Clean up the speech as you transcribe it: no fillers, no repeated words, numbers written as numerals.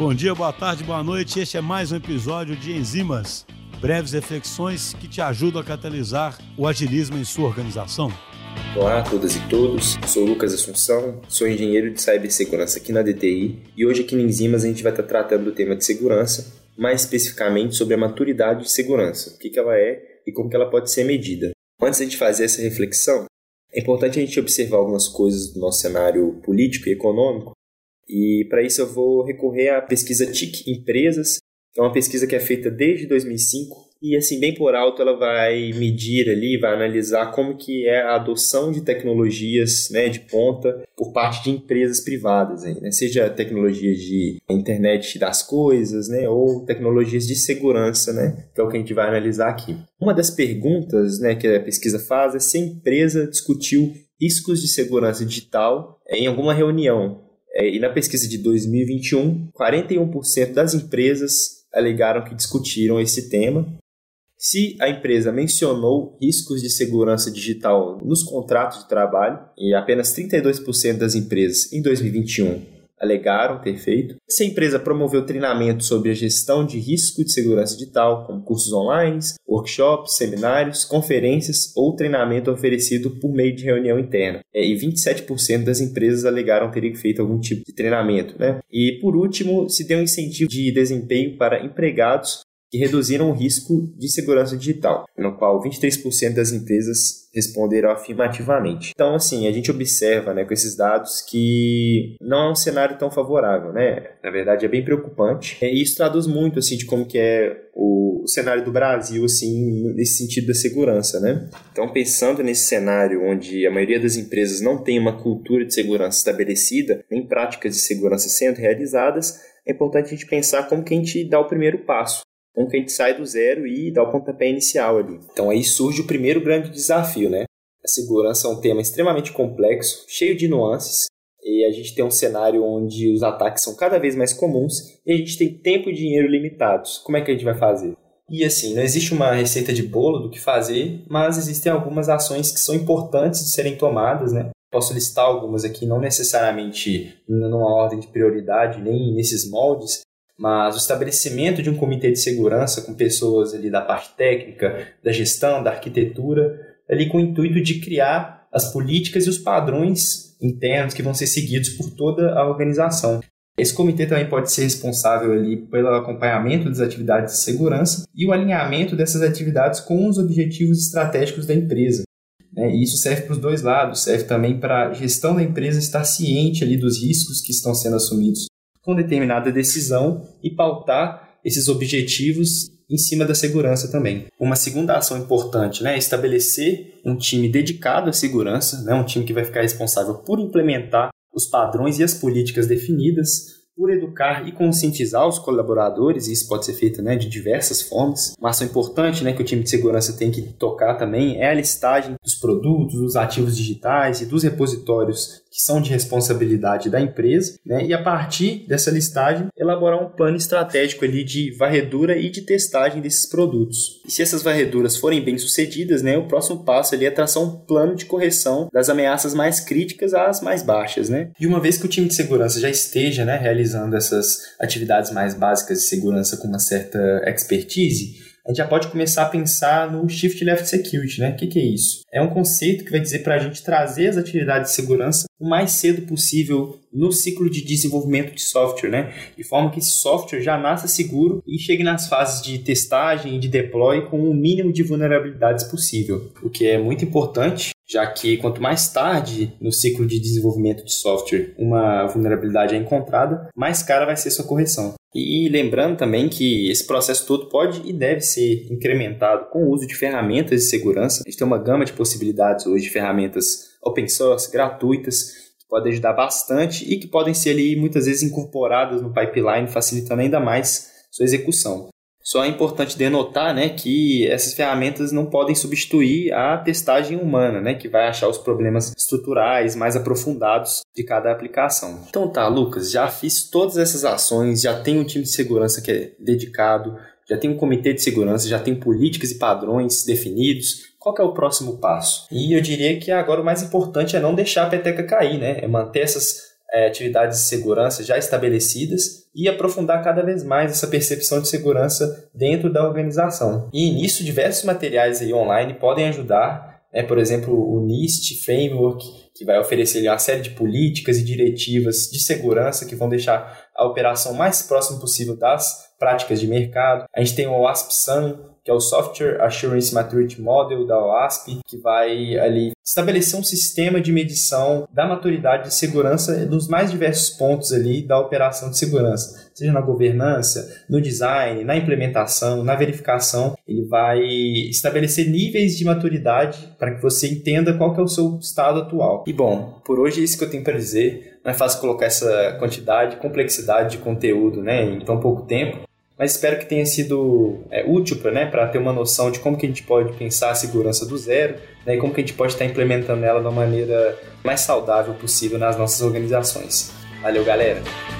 Bom dia, boa tarde, boa noite. Este é mais um episódio de Enzimas, breves reflexões que te ajudam a catalisar o agilismo em sua organização. Olá a todas e todos, sou Lucas Assunção, sou engenheiro de cibersegurança aqui na DTI e hoje aqui no Enzimas a gente vai estar tratando do tema de segurança, mais especificamente sobre a maturidade de segurança, o que ela é e como ela pode ser medida. Antes de fazer essa reflexão, é importante a gente observar algumas coisas do nosso cenário político e econômico, e para isso eu vou recorrer à pesquisa TIC Empresas, que é uma pesquisa que é feita desde 2005, e assim bem por alto ela vai medir ali, vai analisar como que é a adoção de tecnologias, né, de ponta por parte de empresas privadas, aí, né, seja tecnologias de internet das coisas, né, ou tecnologias de segurança, né, que é o que a gente vai analisar aqui. Uma das perguntas, né, que a pesquisa faz é se a empresa discutiu riscos de segurança digital em alguma reunião. E na pesquisa de 2021, 41% das empresas alegaram que discutiram esse tema. Se a empresa mencionou riscos de segurança digital nos contratos de trabalho, e apenas 32% das empresas em 2021 alegaram ter feito. Se a empresa promoveu treinamento sobre a gestão de risco de segurança digital, como cursos online, workshops, seminários, conferências ou treinamento oferecido por meio de reunião interna. E 27% das empresas alegaram terem feito algum tipo de treinamento, né? E, por último, se deu incentivo de desempenho para empregados que reduziram o risco de segurança digital, no qual 23% das empresas responderam afirmativamente. Então, assim, a gente observa, né, com esses dados que não é um cenário tão favorável, né? Na verdade, é bem preocupante. E isso traduz muito, assim, de como que é o cenário do Brasil, assim, nesse sentido da segurança, né? Então, pensando nesse cenário onde a maioria das empresas não tem uma cultura de segurança estabelecida, nem práticas de segurança sendo realizadas, é importante a gente pensar como que a gente dá o primeiro passo. Então, que a gente sai do zero e dá o pontapé inicial ali. Então, aí surge o primeiro grande desafio, né? A segurança é um tema extremamente complexo, cheio de nuances, e a gente tem um cenário onde os ataques são cada vez mais comuns, e a gente tem tempo e dinheiro limitados. Como é que a gente vai fazer? E assim, não existe uma receita de bolo do que fazer, mas existem algumas ações que são importantes de serem tomadas, né? Posso listar algumas aqui, não necessariamente numa ordem de prioridade, nem nesses moldes, mas o estabelecimento de um comitê de segurança com pessoas ali da parte técnica, da gestão, da arquitetura, ali com o intuito de criar as políticas e os padrões internos que vão ser seguidos por toda a organização. Esse comitê também pode ser responsável ali pelo acompanhamento das atividades de segurança e o alinhamento dessas atividades com os objetivos estratégicos da empresa. E isso serve para os dois lados, serve também para a gestão da empresa estar ciente ali dos riscos que estão sendo assumidos com determinada decisão e pautar esses objetivos em cima da segurança também. Uma segunda ação importante, né, é estabelecer um time dedicado à segurança, né, um time que vai ficar responsável por implementar os padrões e as políticas definidas, por educar e conscientizar os colaboradores, e isso pode ser feito, né, de diversas formas. Uma ação importante, né, que o time de segurança tem que tocar também é a listagem dos produtos, dos ativos digitais e dos repositórios que são de responsabilidade da empresa, né, e a partir dessa listagem elaborar um plano estratégico ali de varredura e de testagem desses produtos. E se essas varreduras forem bem sucedidas, né, o próximo passo ali é traçar um plano de correção das ameaças mais críticas às mais baixas, né? E uma vez que o time de segurança já esteja, né, realizando essas atividades mais básicas de segurança com uma certa expertise, a gente já pode começar a pensar no Shift Left Security, né? O que é isso? É um conceito que vai dizer para a gente trazer as atividades de segurança o mais cedo possível no ciclo de desenvolvimento de software, né? De forma que esse software já nasça seguro e chegue nas fases de testagem e de deploy com o mínimo de vulnerabilidades possível, o que é muito importante, já que quanto mais tarde no ciclo de desenvolvimento de software uma vulnerabilidade é encontrada, mais cara vai ser sua correção. E lembrando também que esse processo todo pode e deve ser incrementado com o uso de ferramentas de segurança. A gente tem uma gama de possibilidades hoje de ferramentas open source, gratuitas, que podem ajudar bastante e que podem ser ali muitas vezes incorporadas no pipeline, facilitando ainda mais sua execução. Só é importante denotar, né, que essas ferramentas não podem substituir a testagem humana, né, que vai achar os problemas estruturais mais aprofundados de cada aplicação. Então tá, Lucas, já fiz todas essas ações, já tenho um time de segurança que é dedicado, já tenho um comitê de segurança, já tenho políticas e padrões definidos. Qual que é o próximo passo? E eu diria que agora o mais importante é não deixar a peteca cair, né? É manter essas atividades de segurança já estabelecidas e aprofundar cada vez mais essa percepção de segurança dentro da organização. E nisso, diversos materiais aí online podem ajudar, né? Por exemplo, o NIST Framework, que vai oferecer uma série de políticas e diretivas de segurança que vão deixar a operação mais próxima possível das práticas de mercado. A gente tem o OASP, que é o Software Assurance Maturity Model da OASP, que vai ali estabelecer um sistema de medição da maturidade de segurança dos mais diversos pontos ali da operação de segurança, seja na governança, no design, na implementação, na verificação. Ele vai estabelecer níveis de maturidade para que você entenda qual que é o seu estado atual. E bom, por hoje é isso que eu tenho para dizer. Não é fácil colocar essa quantidade, complexidade de conteúdo, né, em tão pouco tempo. Mas espero que tenha sido útil para, né, ter uma noção de como que a gente pode pensar a segurança do zero, né, e como que a gente pode estar implementando ela da maneira mais saudável possível nas nossas organizações. Valeu, galera!